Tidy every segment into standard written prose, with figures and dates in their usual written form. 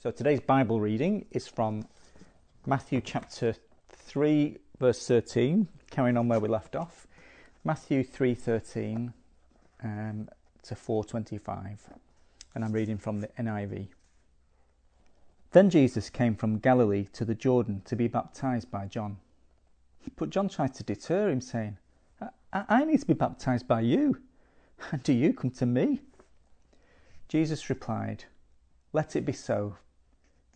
So today's Bible reading is from Matthew chapter 3, verse 13, carrying on where we left off. Matthew 3:13 to 4:25, and I'm reading from the NIV. Then Jesus came from Galilee to the Jordan to be baptized by John. But John tried to deter him, saying, I need to be baptized by you, and do you come to me? Jesus replied, Let it be so.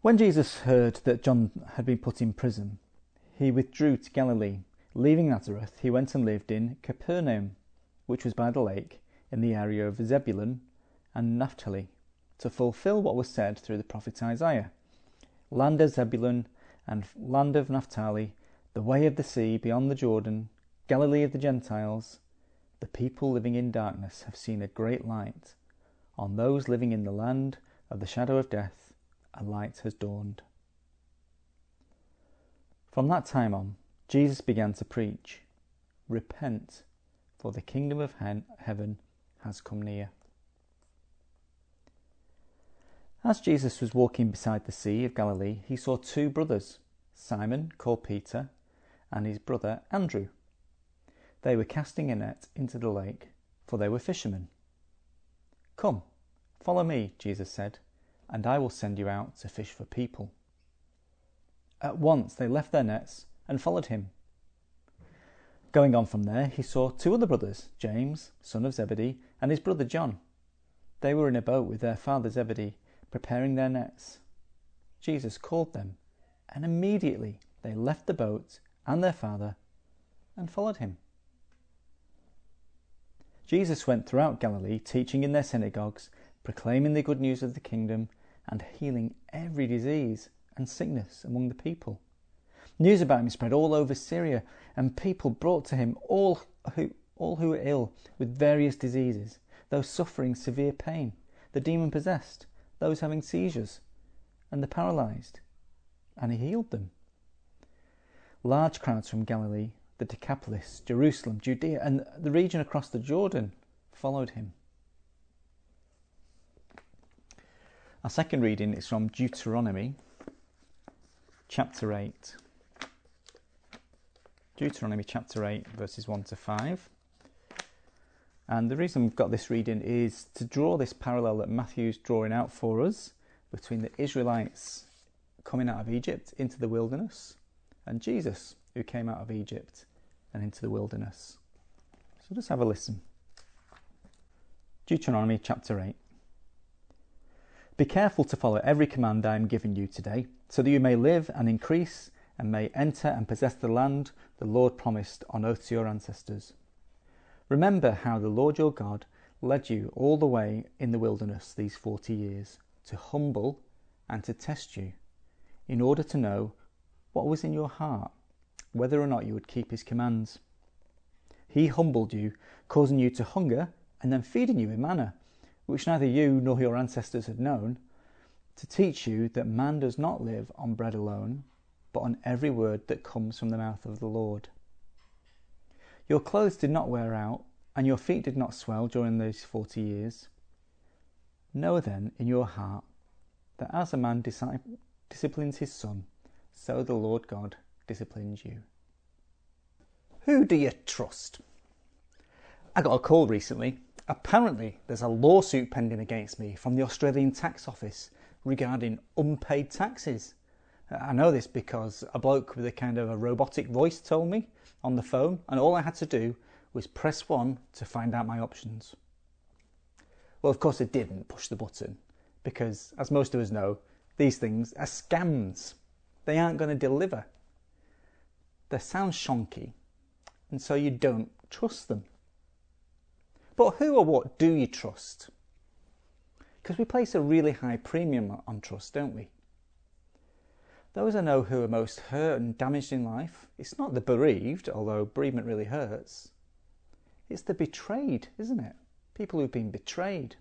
When Jesus heard that John had been put in prison, he withdrew to Galilee. Leaving Nazareth, he went and lived in Capernaum, which was by the lake, in the area of Zebulun and Naphtali, to fulfill what was said through the prophet Isaiah. Land of Zebulun and land of Naphtali, the way of the sea beyond the Jordan, Galilee of the Gentiles, the people living in darkness have seen a great light. On those living in the land of the shadow of death, a light has dawned. From that time on, Jesus began to preach, Repent, for the kingdom of heaven has come near. As Jesus was walking beside the Sea of Galilee, he saw two brothers, Simon, called Peter, and his brother Andrew. They were casting a net into the lake, for they were fishermen. Come, follow me, Jesus said, and I will send you out to fish for people. At once they left their nets and followed him. Going on from there, he saw two other brothers, James, son of Zebedee, and his brother John. They were in a boat with their father Zebedee, preparing their nets. Jesus called them, and immediately they left the boat and their father and followed him. Jesus went throughout Galilee, teaching in their synagogues, proclaiming the good news of the kingdom and healing every disease and sickness among the people. News about him spread all over Syria, and people brought to him all who were ill with various diseases, those suffering severe pain, the demon-possessed, those having seizures, and the paralysed, and he healed them. Large crowds from Galilee, the Decapolis, Jerusalem, Judea, and the region across the Jordan followed him. Our second reading is from Deuteronomy chapter 8. Deuteronomy chapter 8, verses 1 to 5. And the reason we've got this reading is to draw this parallel that Matthew's drawing out for us between the Israelites coming out of Egypt into the wilderness and Jesus, who came out of Egypt and into the wilderness. So just have a listen. Deuteronomy chapter 8. Be careful to follow every command I am giving you today, so that you may live and increase and may enter and possess the land the Lord promised on oath to your ancestors. Remember how the Lord your God led you all the way in the wilderness these 40 years, to humble and to test you, in order to know what was in your heart, whether or not you would keep his commands. He humbled you, causing you to hunger and then feeding you in manna, which neither you nor your ancestors had known, to teach you that man does not live on bread alone, but on every word that comes from the mouth of the Lord. Your clothes did not wear out, and your feet did not swell during those 40 years. Know then in your heart that as a man disciplines his son, so the Lord God disciplines you. Who do you trust? I got a call recently. Apparently there's a lawsuit pending against me from the Australian Tax Office regarding unpaid taxes. I know this because a bloke with a kind of a robotic voice told me on the phone, and all I had to do was press 1 to find out my options. Well, of course I didn't push the button because, as most of us know, these things are scams. They aren't going to deliver. They sound shonky, and so you don't trust them. But who or what do you trust? Because we place a really high premium on trust, don't we? Those I know who are most hurt and damaged in life, it's not the bereaved, although bereavement really hurts. It's the betrayed, isn't it? People who've been betrayed.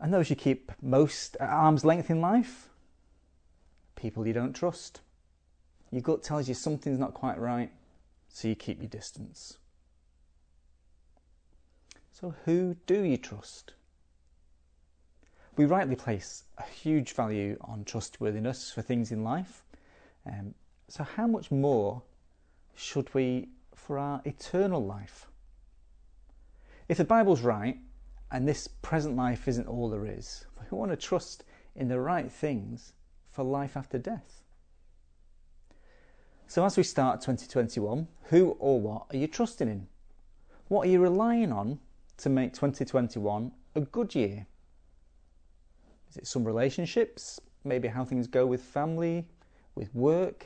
And those you keep most at arm's length in life, people you don't trust. Your gut tells you something's not quite right, so you keep your distance. So who do you trust? We rightly place a huge value on trustworthiness for things in life. So how much more should we for our eternal life? If the Bible's right, and this present life isn't all there is, we want to trust in the right things for life after death. So as we start 2021, who or what are you trusting in? What are you relying on to make 2021 a good year? Is it some relationships? Maybe how things go with family, with work?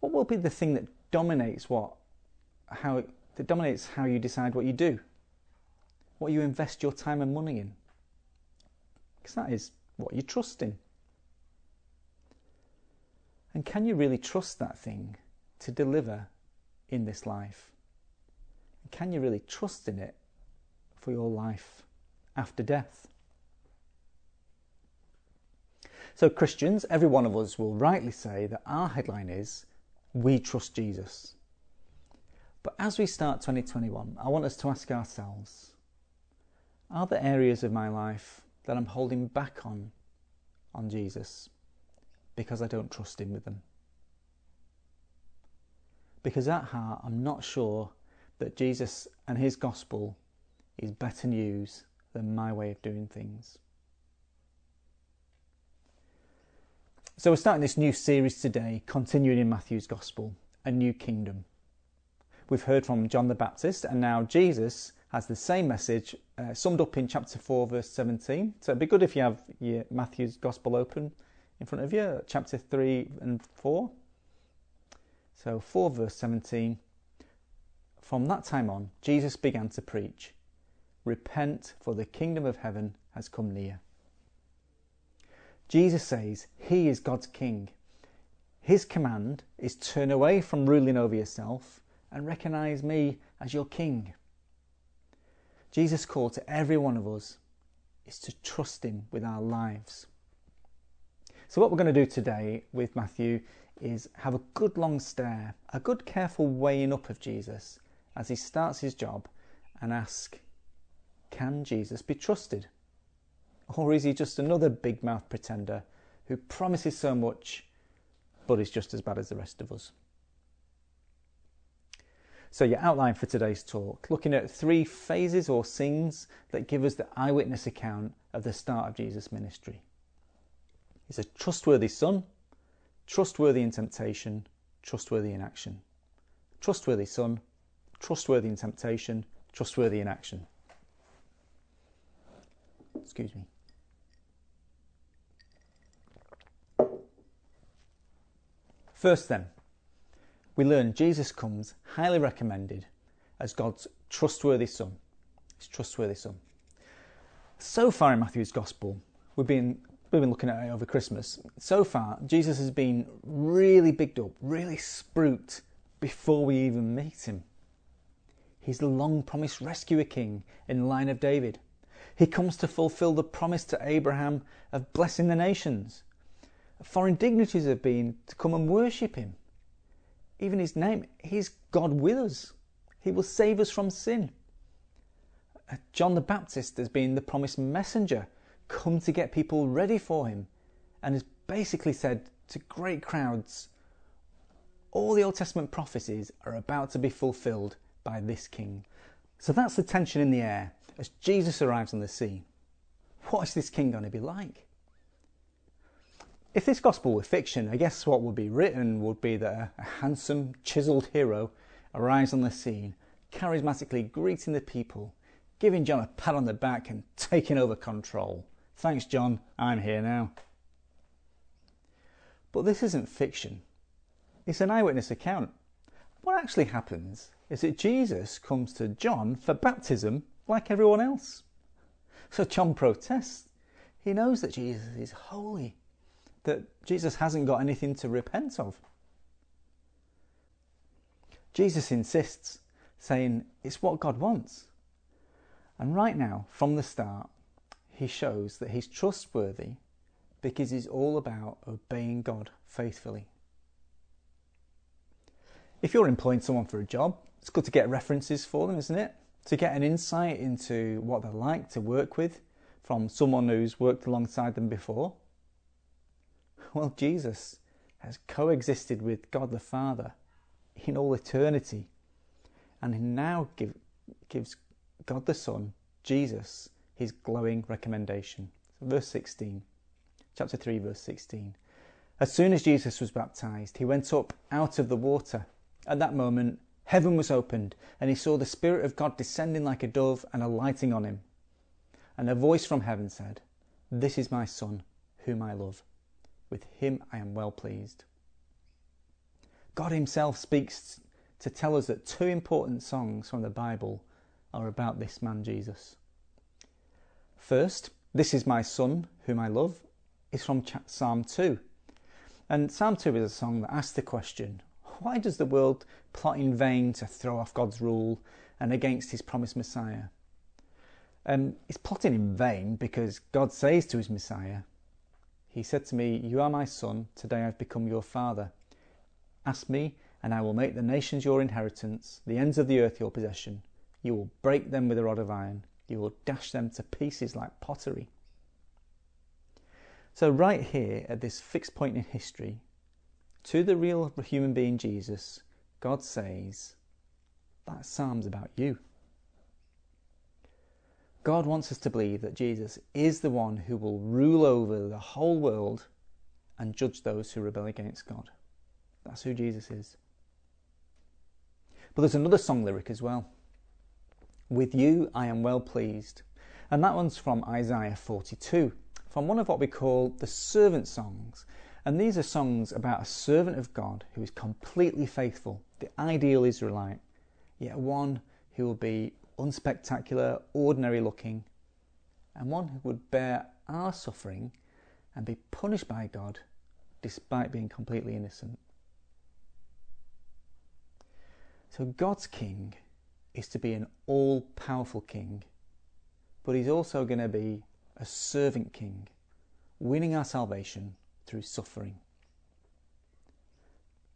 What will be the thing that dominates how you decide what you do? What you invest your time and money in? Because that is what you trust in. And can you really trust that thing to deliver in this life? Can you really trust in it for your life after death? So Christians, every one of us will rightly say that our headline is, we trust Jesus. But as we start 2021, I want us to ask ourselves, are there areas of my life that I'm holding back on Jesus because I don't trust him with them? Because at heart, I'm not sure that Jesus and his gospel is better news than my way of doing things. So we're starting this new series today, continuing in Matthew's gospel, A New Kingdom. We've heard from John the Baptist, and now Jesus has the same message summed up in chapter 4, verse 17. So it'd be good if you have your Matthew's gospel open in front of you, chapter 3 and 4. So 4, verse 17. From that time on, Jesus began to preach, "Repent, for the kingdom of heaven has come near." Jesus says he is God's king. His command is turn away from ruling over yourself and recognise me as your king. Jesus' call to every one of us is to trust him with our lives. So what we're going to do today with Matthew is have a good long stare, a good careful weighing up of Jesus as he starts his job, and ask, can Jesus be trusted? Or is he just another big mouth pretender who promises so much but is just as bad as the rest of us? So your outline for today's talk, looking at 3 phases or scenes that give us the eyewitness account of the start of Jesus' ministry. He's a trustworthy son, trustworthy in temptation, trustworthy in action. Trustworthy son, trustworthy in temptation, trustworthy in action. Excuse me. First then, we learn Jesus comes highly recommended as God's trustworthy son. His trustworthy son. So far in Matthew's Gospel, we've been looking at it over Christmas. So far, Jesus has been really bigged up, really spruiked before we even meet him. He's the long-promised rescuer king in the line of David. He comes to fulfil the promise to Abraham of blessing the nations. Foreign dignitaries have been to come and worship him. Even his name, he's God with us. He will save us from sin. John the Baptist has been the promised messenger, come to get people ready for him, and has basically said to great crowds, all the Old Testament prophecies are about to be fulfilled by this king. So that's the tension in the air as Jesus arrives on the scene. What is this king going to be like? If this gospel were fiction, I guess what would be written would be that a handsome, chiselled hero arrives on the scene, charismatically greeting the people, giving John a pat on the back and taking over control. Thanks, John, I'm here now. But this isn't fiction. It's an eyewitness account. What actually happens is that Jesus comes to John for baptism like everyone else. So John protests. He knows that Jesus is holy, that Jesus hasn't got anything to repent of. Jesus insists, saying it's what God wants. And right now, from the start, he shows that he's trustworthy because he's all about obeying God faithfully. If you're employing someone for a job, it's good to get references for them, isn't it? To get an insight into what they're like to work with from someone who's worked alongside them before. Well, Jesus has coexisted with God the Father in all eternity, and he now gives God the Son, Jesus, his glowing recommendation. So verse 16, chapter 3, verse 16. As soon as Jesus was baptised, he went up out of the water. At that moment, heaven was opened, and he saw the Spirit of God descending like a dove and alighting on him. And a voice from heaven said, "This is my Son, whom I love. With him I am well pleased." God himself speaks to tell us that two important songs from the Bible are about this man Jesus. First, "This is my Son, whom I love," is from Psalm 2. And Psalm 2 is a song that asks the question, why does the world plot in vain to throw off God's rule and against his promised Messiah? It's plotting in vain because God says to his Messiah, "He said to me, you are my son, today I've become your father. Ask me, and I will make the nations your inheritance, the ends of the earth your possession. You will break them with a rod of iron. You will dash them to pieces like pottery." So right here at this fixed point in history, to the real human being Jesus, God says, that psalm's about you. God wants us to believe that Jesus is the one who will rule over the whole world and judge those who rebel against God. That's who Jesus is. But there's another song lyric as well. "With you I am well pleased." And that one's from Isaiah 42, from one of what we call the servant songs. And these are songs about a servant of God who is completely faithful, the ideal Israelite, yet one who will be unspectacular, ordinary looking, and one who would bear our suffering and be punished by God despite being completely innocent. So God's king is to be an all-powerful king, but he's also going to be a servant king, winning our salvation through suffering.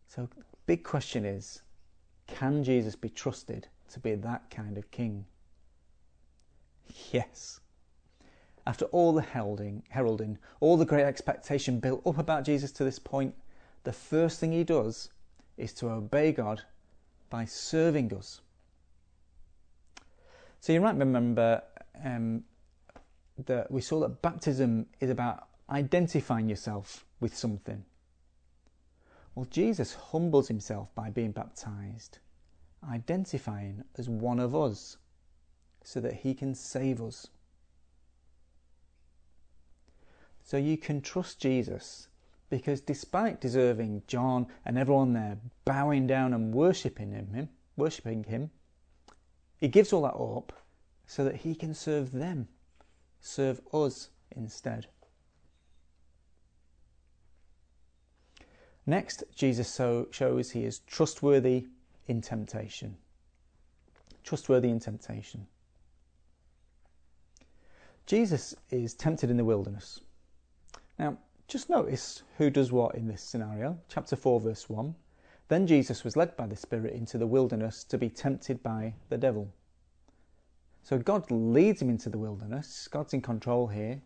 So the big question is, can Jesus be trusted to be that kind of king? Yes. After all the heralding, all the great expectation built up about Jesus to this point, the first thing he does is to obey God by serving us. So you might remember that we saw that baptism is about identifying yourself with something. Well, Jesus humbles himself by being baptised, identifying as one of us so that he can save us. So you can trust Jesus because despite deserving John and everyone there bowing down and worshipping him, he gives all that up so that he can serve them, serve us instead. Next, Jesus shows he is trustworthy in temptation. Trustworthy in temptation. Jesus is tempted in the wilderness. Now, just notice who does what in this scenario. Chapter 4, verse 1. Then Jesus was led by the Spirit into the wilderness to be tempted by the devil. So God leads him into the wilderness. God's in control here.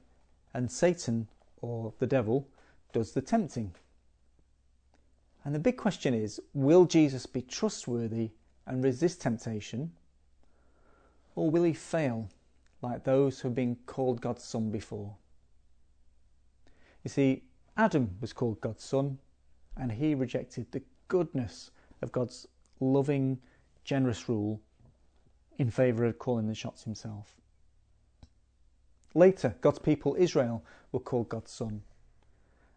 And Satan, or the devil, does the tempting. And the big question is, will Jesus be trustworthy and resist temptation? Or will he fail, like those who have been called God's son before? You see, Adam was called God's son, and he rejected the goodness of God's loving, generous rule in favour of calling the shots himself. Later, God's people, Israel, were called God's son.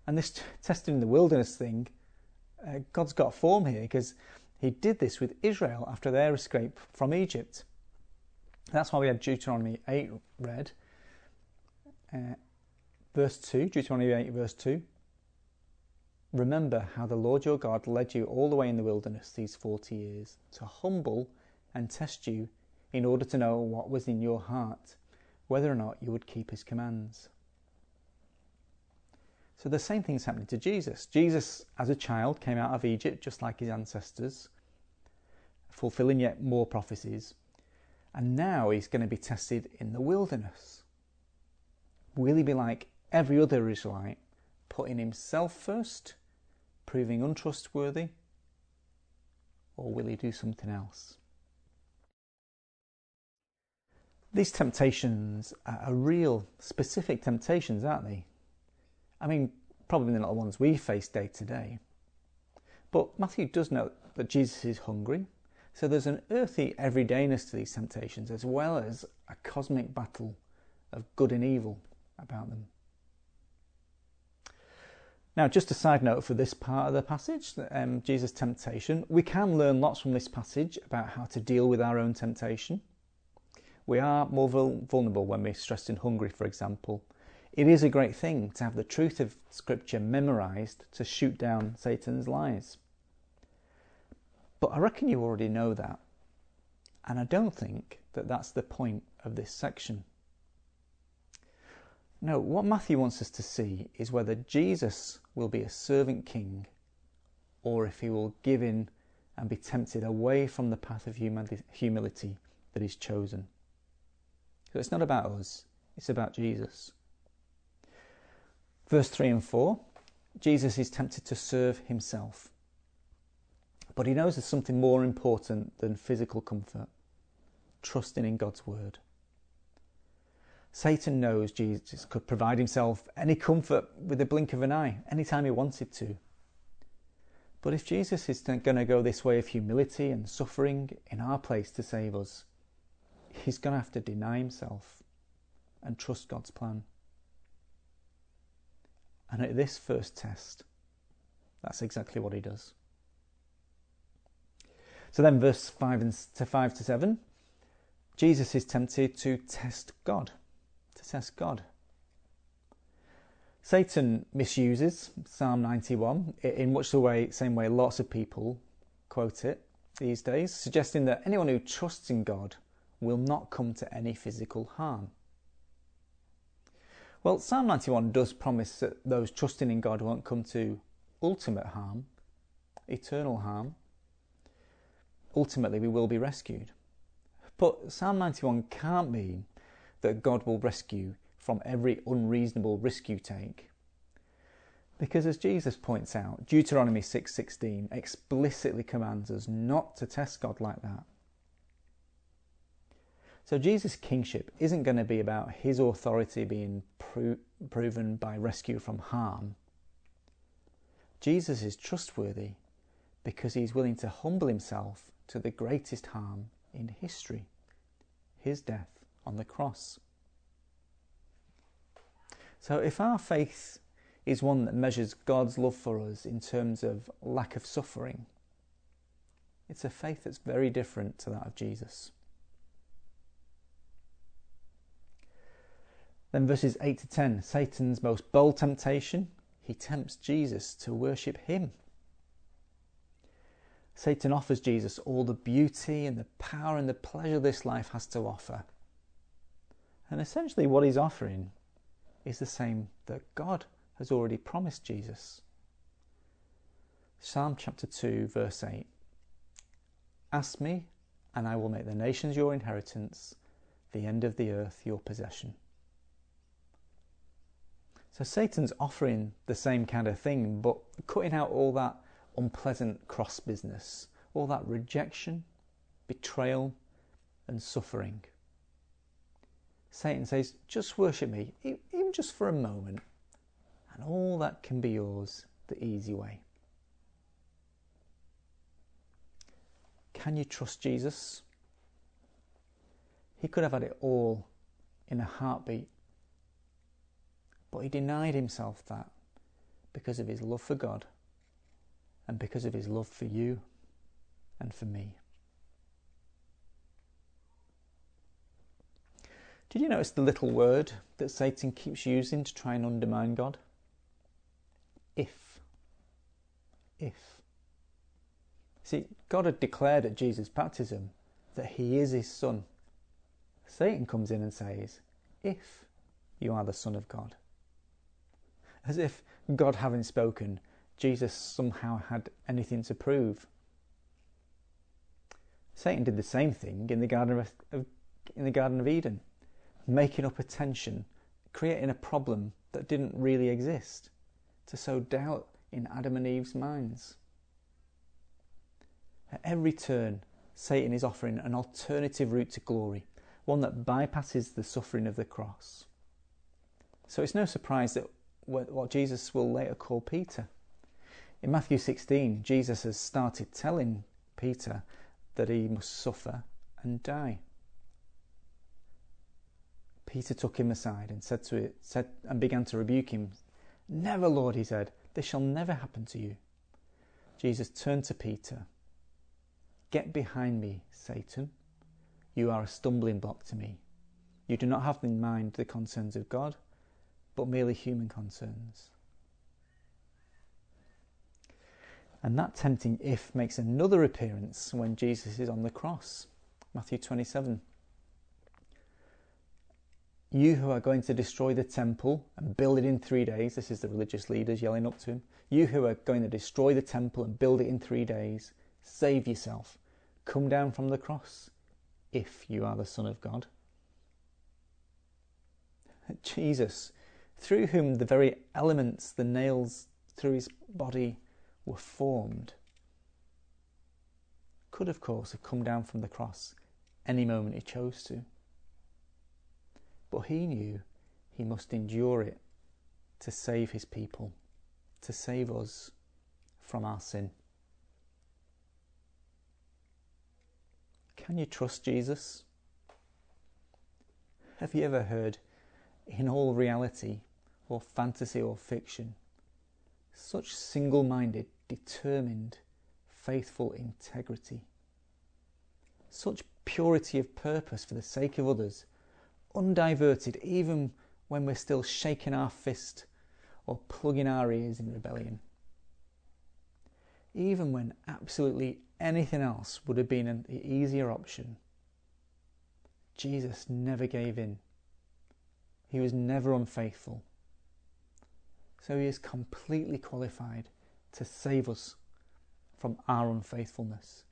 And this testing in the wilderness thing, God's got a form here, because he did this with Israel after their escape from Egypt. That's why we had Deuteronomy 8 read. Verse 2, Deuteronomy 8 verse 2. Remember how the Lord your God led you all the way in the wilderness these 40 years to humble and test you in order to know what was in your heart, whether or not you would keep his commands. So the same thing's happening to Jesus. Jesus, as a child, came out of Egypt just like his ancestors, fulfilling yet more prophecies. And now he's going to be tested in the wilderness. Will he be like every other Israelite, putting himself first, proving untrustworthy? Or will he do something else? These temptations are real, specific temptations, aren't they? I mean, probably not the ones we face day to day. But Matthew does note that Jesus is hungry, so there's an earthy everydayness to these temptations, as well as a cosmic battle of good and evil about them. Now, just a side note for this part of the passage, Jesus' temptation. We can learn lots from this passage about how to deal with our own temptation. We are more vulnerable when we're stressed and hungry, for example. It is a great thing to have the truth of Scripture memorised to shoot down Satan's lies. But I reckon you already know that. And I don't think that that's the point of this section. No, what Matthew wants us to see is whether Jesus will be a servant king or if he will give in and be tempted away from the path of humility that he's chosen. So it's not about us, it's about Jesus. Verse 3 and 4, Jesus is tempted to serve himself. But he knows there's something more important than physical comfort, trusting in God's word. Satan knows Jesus could provide himself any comfort with a blink of an eye, anytime he wanted to. But if Jesus is going to go this way of humility and suffering in our place to save us, he's going to have to deny himself and trust God's plan. And at this first test, that's exactly what he does. So then verse 5 to 7, Jesus is tempted to test God, Satan misuses Psalm 91 in much the same way lots of people quote it these days, suggesting that anyone who trusts in God will not come to any physical harm. Well, Psalm 91 does promise that those trusting in God won't come to ultimate harm, eternal harm. Ultimately, we will be rescued. But Psalm 91 can't mean that God will rescue from every unreasonable risk you take. Because as Jesus points out, Deuteronomy 6:16 explicitly commands us not to test God like that. So Jesus' kingship isn't going to be about his authority being proven by rescue from harm. Jesus is trustworthy because he's willing to humble himself to the greatest harm in history, his death on the cross. So if our faith is one that measures God's love for us in terms of lack of suffering. It's a faith that's very different to that of Jesus. Then verses 8 to 10, Satan's most bold temptation, he tempts Jesus to worship him. Satan offers Jesus all the beauty and the power and the pleasure this life has to offer. And essentially what he's offering is the same that God has already promised Jesus. Psalm chapter 2, verse 8. Ask me, and I will make the nations your inheritance, the end of the earth your possession. So Satan's offering the same kind of thing, but cutting out all that unpleasant cross business, all that rejection, betrayal, and suffering. Satan says, just worship me, even just for a moment, and all that can be yours the easy way. Can you trust Jesus? He could have had it all in a heartbeat, but he denied himself that because of his love for God and because of his love for you and for me. Did you notice the little word that Satan keeps using to try and undermine God? If. If. See, God had declared at Jesus' baptism that he is his son. Satan comes in and says, if you are the Son of God. As if God having spoken, Jesus somehow had anything to prove. Satan did the same thing in the Garden of Eden, making up a tension, creating a problem that didn't really exist, to sow doubt in Adam and Eve's minds. At every turn, Satan is offering an alternative route to glory, one that bypasses the suffering of the cross. So it's no surprise that what Jesus will later call Peter. In Matthew 16, Jesus has started telling Peter that he must suffer and die. Peter took him aside and began to rebuke him. Never, Lord, he said, this shall never happen to you. Jesus turned to Peter. Get behind me, Satan. You are a stumbling block to me. You do not have in mind the concerns of God, but merely human concerns. And that tempting if makes another appearance when Jesus is on the cross. Matthew 27. You who are going to destroy the temple and build it in 3 days, this is the religious leaders yelling up to him. You who are going to destroy the temple and build it in 3 days, save yourself. Come down from the cross, if you are the Son of God. Jesus, through whom the very elements, the nails through his body, were formed, could of course have come down from the cross any moment he chose to. But he knew he must endure it to save his people, to save us from our sin. Can you trust Jesus? Have you ever heard, in all reality or fantasy or fiction, such single-minded, determined, faithful integrity, such purity of purpose for the sake of others, undiverted even when we're still shaking our fist or plugging our ears in rebellion, even when absolutely anything else would have been an easier option? Jesus never gave in. He was never unfaithful. So he is completely qualified to save us from our unfaithfulness.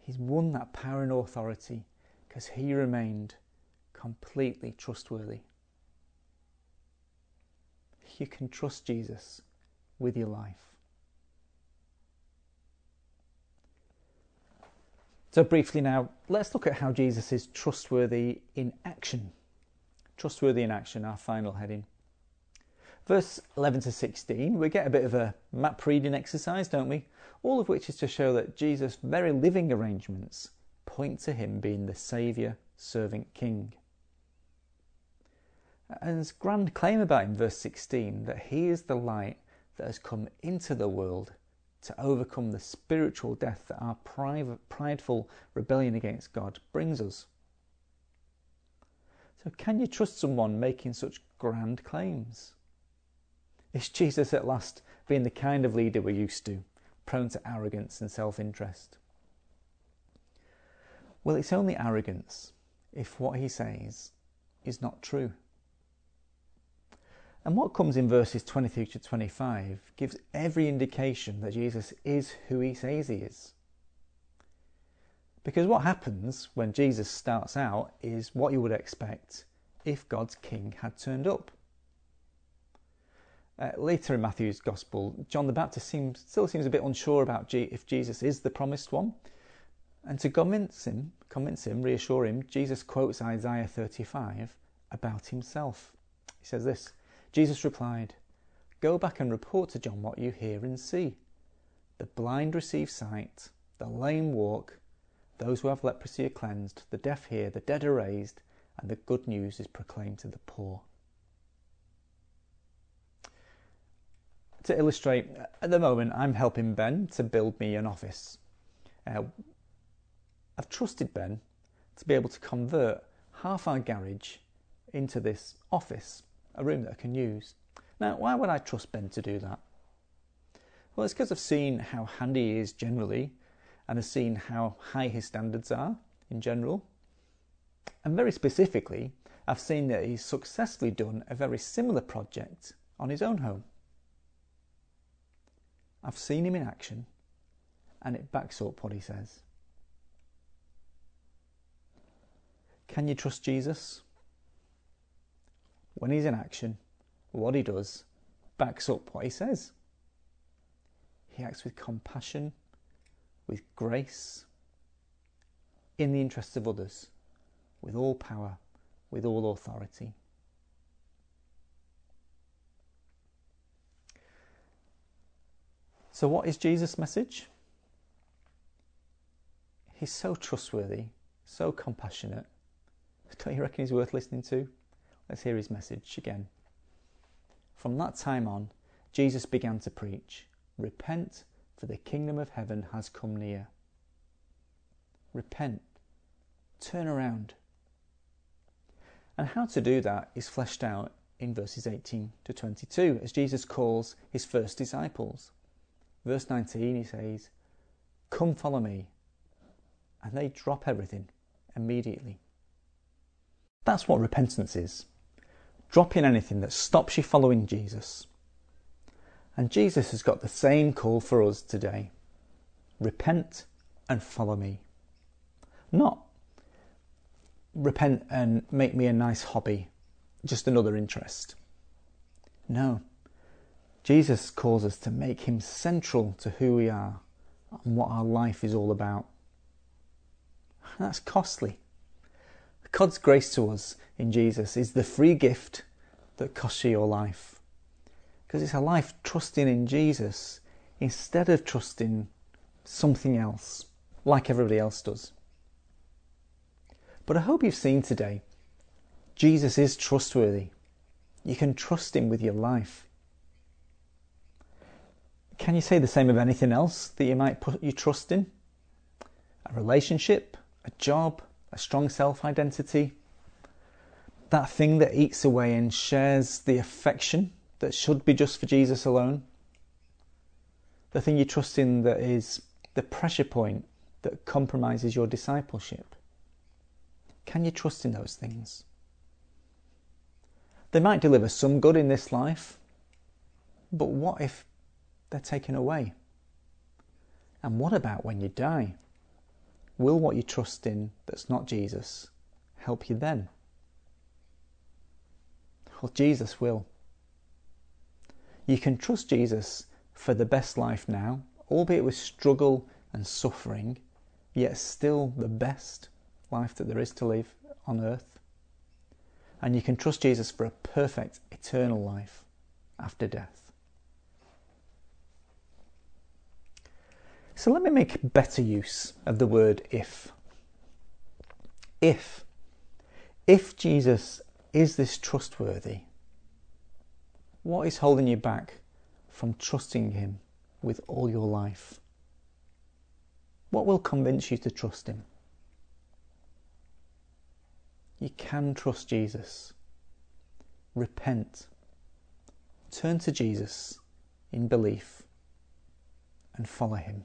He's won that power and authority because he remained completely trustworthy. You can trust Jesus with your life. So briefly now, let's look at how Jesus is trustworthy in action. Trustworthy in action, our final heading. Verse 11 to 16, we get a bit of a map reading exercise, don't we? All of which is to show that Jesus' very living arrangements point to him being the saviour, servant, king. And his grand claim about him, verse 16, that he is the light that has come into the world to overcome the spiritual death that our prideful rebellion against God brings us. So can you trust someone making such grand claims? Is Jesus at last being the kind of leader we're used to, prone to arrogance and self-interest? Well, it's only arrogance if what he says is not true. And what comes in verses 23 to 25 gives every indication that Jesus is who he says he is. Because what happens when Jesus starts out is what you would expect if God's king had turned up. Later in Matthew's Gospel, John the Baptist still seems a bit unsure about if Jesus is the promised one. And to reassure him, Jesus quotes Isaiah 35 about himself. He says this, Jesus replied, "Go back and report to John what you hear and see. The blind receive sight, the lame walk, those who have leprosy are cleansed, the deaf hear, the dead are raised, and the good news is proclaimed to the poor." To illustrate, at the moment I'm helping Ben to build me an office. I've trusted Ben to be able to convert half our garage into this office, a room that I can use. Now, why would I trust Ben to do that? Well, it's because I've seen how handy he is generally, and I've seen how high his standards are in general. And very specifically, I've seen that he's successfully done a very similar project on his own home. I've seen him in action, and it backs up what he says. Can you trust Jesus? When he's in action, what he does backs up what he says. He acts with compassion, with grace, in the interests of others, with all power, with all authority. So what is Jesus' message? He's so trustworthy, so compassionate. Don't you reckon he's worth listening to? Let's hear his message again. From that time on, Jesus began to preach, "Repent, for the kingdom of heaven has come near." Repent. Turn around. And how to do that is fleshed out in verses 18 to 22, as Jesus calls his first disciples. Verse 19, he says, "Come follow me," and they drop everything immediately. That's what repentance is, dropping anything that stops you following Jesus. And Jesus has got the same call for us today. Repent and follow me. Not repent and make me a nice hobby, just another interest. No. Jesus calls us to make him central to who we are and what our life is all about. That's costly. God's grace to us in Jesus is the free gift that costs you your life. Because it's a life trusting in Jesus instead of trusting something else, like everybody else does. But I hope you've seen today, Jesus is trustworthy. You can trust him with your life. Can you say the same of anything else that you might put your trust in? A relationship, a job, a strong self-identity, that thing that eats away and shares the affection that should be just for Jesus alone, the thing you trust in that is the pressure point that compromises your discipleship. Can you trust in those things? They might deliver some good in this life, but what if they're taken away? And what about when you die? Will what you trust in that's not Jesus help you then? Well, Jesus will. You can trust Jesus for the best life now, albeit with struggle and suffering, yet still the best life that there is to live on earth. And you can trust Jesus for a perfect eternal life after death. So let me make better use of the word if. If Jesus Is this trustworthy? What is holding you back from trusting him with all your life? What will convince you to trust him? You can trust Jesus. Repent. Turn to Jesus in belief and follow him.